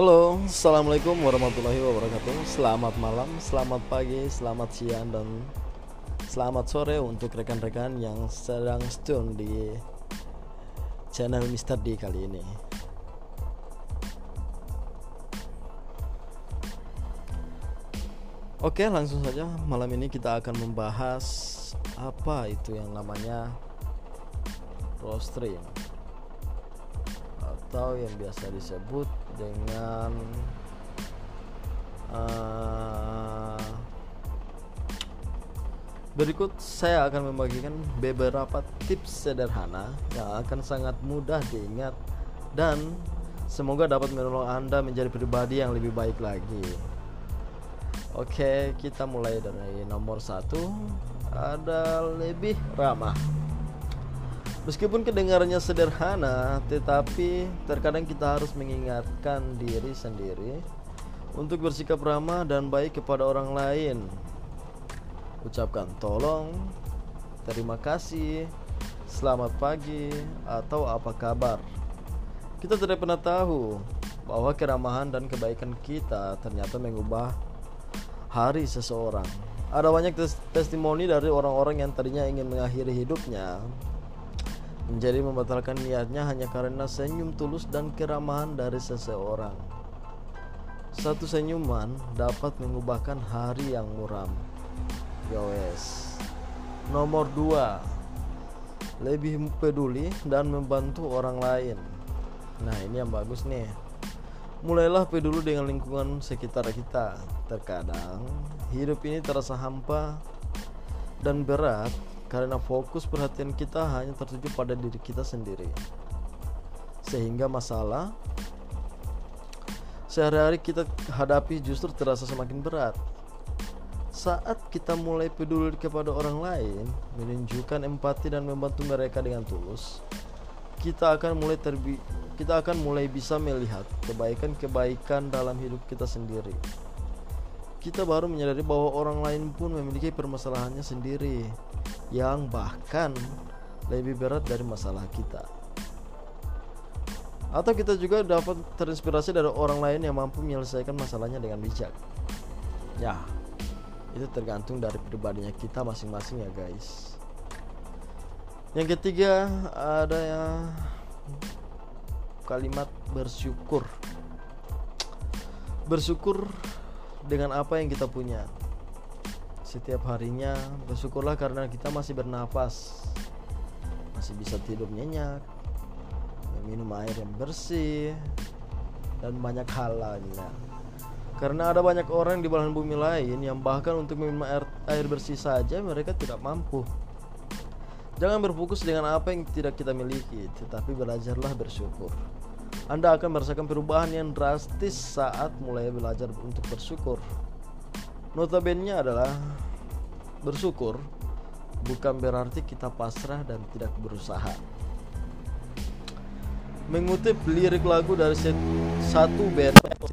Halo, assalamualaikum warahmatullahi wabarakatuh. Selamat malam, selamat pagi, selamat siang, dan selamat sore untuk rekan-rekan yang sedang stun di channel Mr.D kali ini. Oke, langsung saja malam ini kita akan membahas apa itu yang namanya rostering, atau yang biasa disebut dengan berikut saya akan membagikan beberapa tips sederhana yang akan sangat mudah diingat dan semoga dapat menolong Anda menjadi pribadi yang lebih baik lagi. Oke, kita mulai dari nomor 1, ada lebih ramah. Meskipun kedengarannya sederhana, tetapi terkadang kita harus mengingatkan diri sendiri untuk bersikap ramah dan baik kepada orang lain. Ucapkan tolong, terima kasih, selamat pagi, atau apa kabar. Kita tidak pernah tahu bahwa keramahan dan kebaikan kita ternyata mengubah hari seseorang. Ada banyak testimoni dari orang-orang yang tadinya ingin mengakhiri hidupnya menjadi membatalkan niatnya hanya karena senyum tulus dan keramahan dari seseorang. Satu senyuman dapat mengubahkan hari yang muram. Yowes. Nomor 2, lebih peduli dan membantu orang lain. Nah, ini yang bagus nih. Mulailah peduli dengan lingkungan sekitar kita. Terkadang hidup ini terasa hampa dan berat karena fokus perhatian kita hanya tertuju pada diri kita sendiri, sehingga masalah sehari-hari kita hadapi justru terasa semakin berat. Saat kita mulai peduli kepada orang lain, menunjukkan empati dan membantu mereka dengan tulus, kita akan mulai bisa melihat kebaikan-kebaikan dalam hidup kita sendiri. Kita baru menyadari bahwa orang lain pun memiliki permasalahannya sendiri yang bahkan lebih berat dari masalah kita. Atau kita juga dapat terinspirasi dari orang lain yang mampu menyelesaikan masalahnya dengan bijak. Ya, itu tergantung dari pribadinya kita masing-masing ya guys. Yang ketiga, ada ya kalimat bersyukur. Bersyukur dengan apa yang kita punya setiap harinya. Bersyukurlah karena kita masih bernapas, masih bisa tidur nyenyak, minum air yang bersih, dan banyak hal lainnya. Karena ada banyak orang di belahan bumi lain yang bahkan untuk minum air bersih saja mereka tidak mampu. Jangan berfokus dengan apa yang tidak kita miliki, tetapi belajarlah bersyukur. Anda akan merasakan perubahan yang drastis saat mulai belajar untuk bersyukur. Notabene adalah bersyukur bukan berarti kita pasrah dan tidak berusaha. Mengutip lirik lagu dari satu band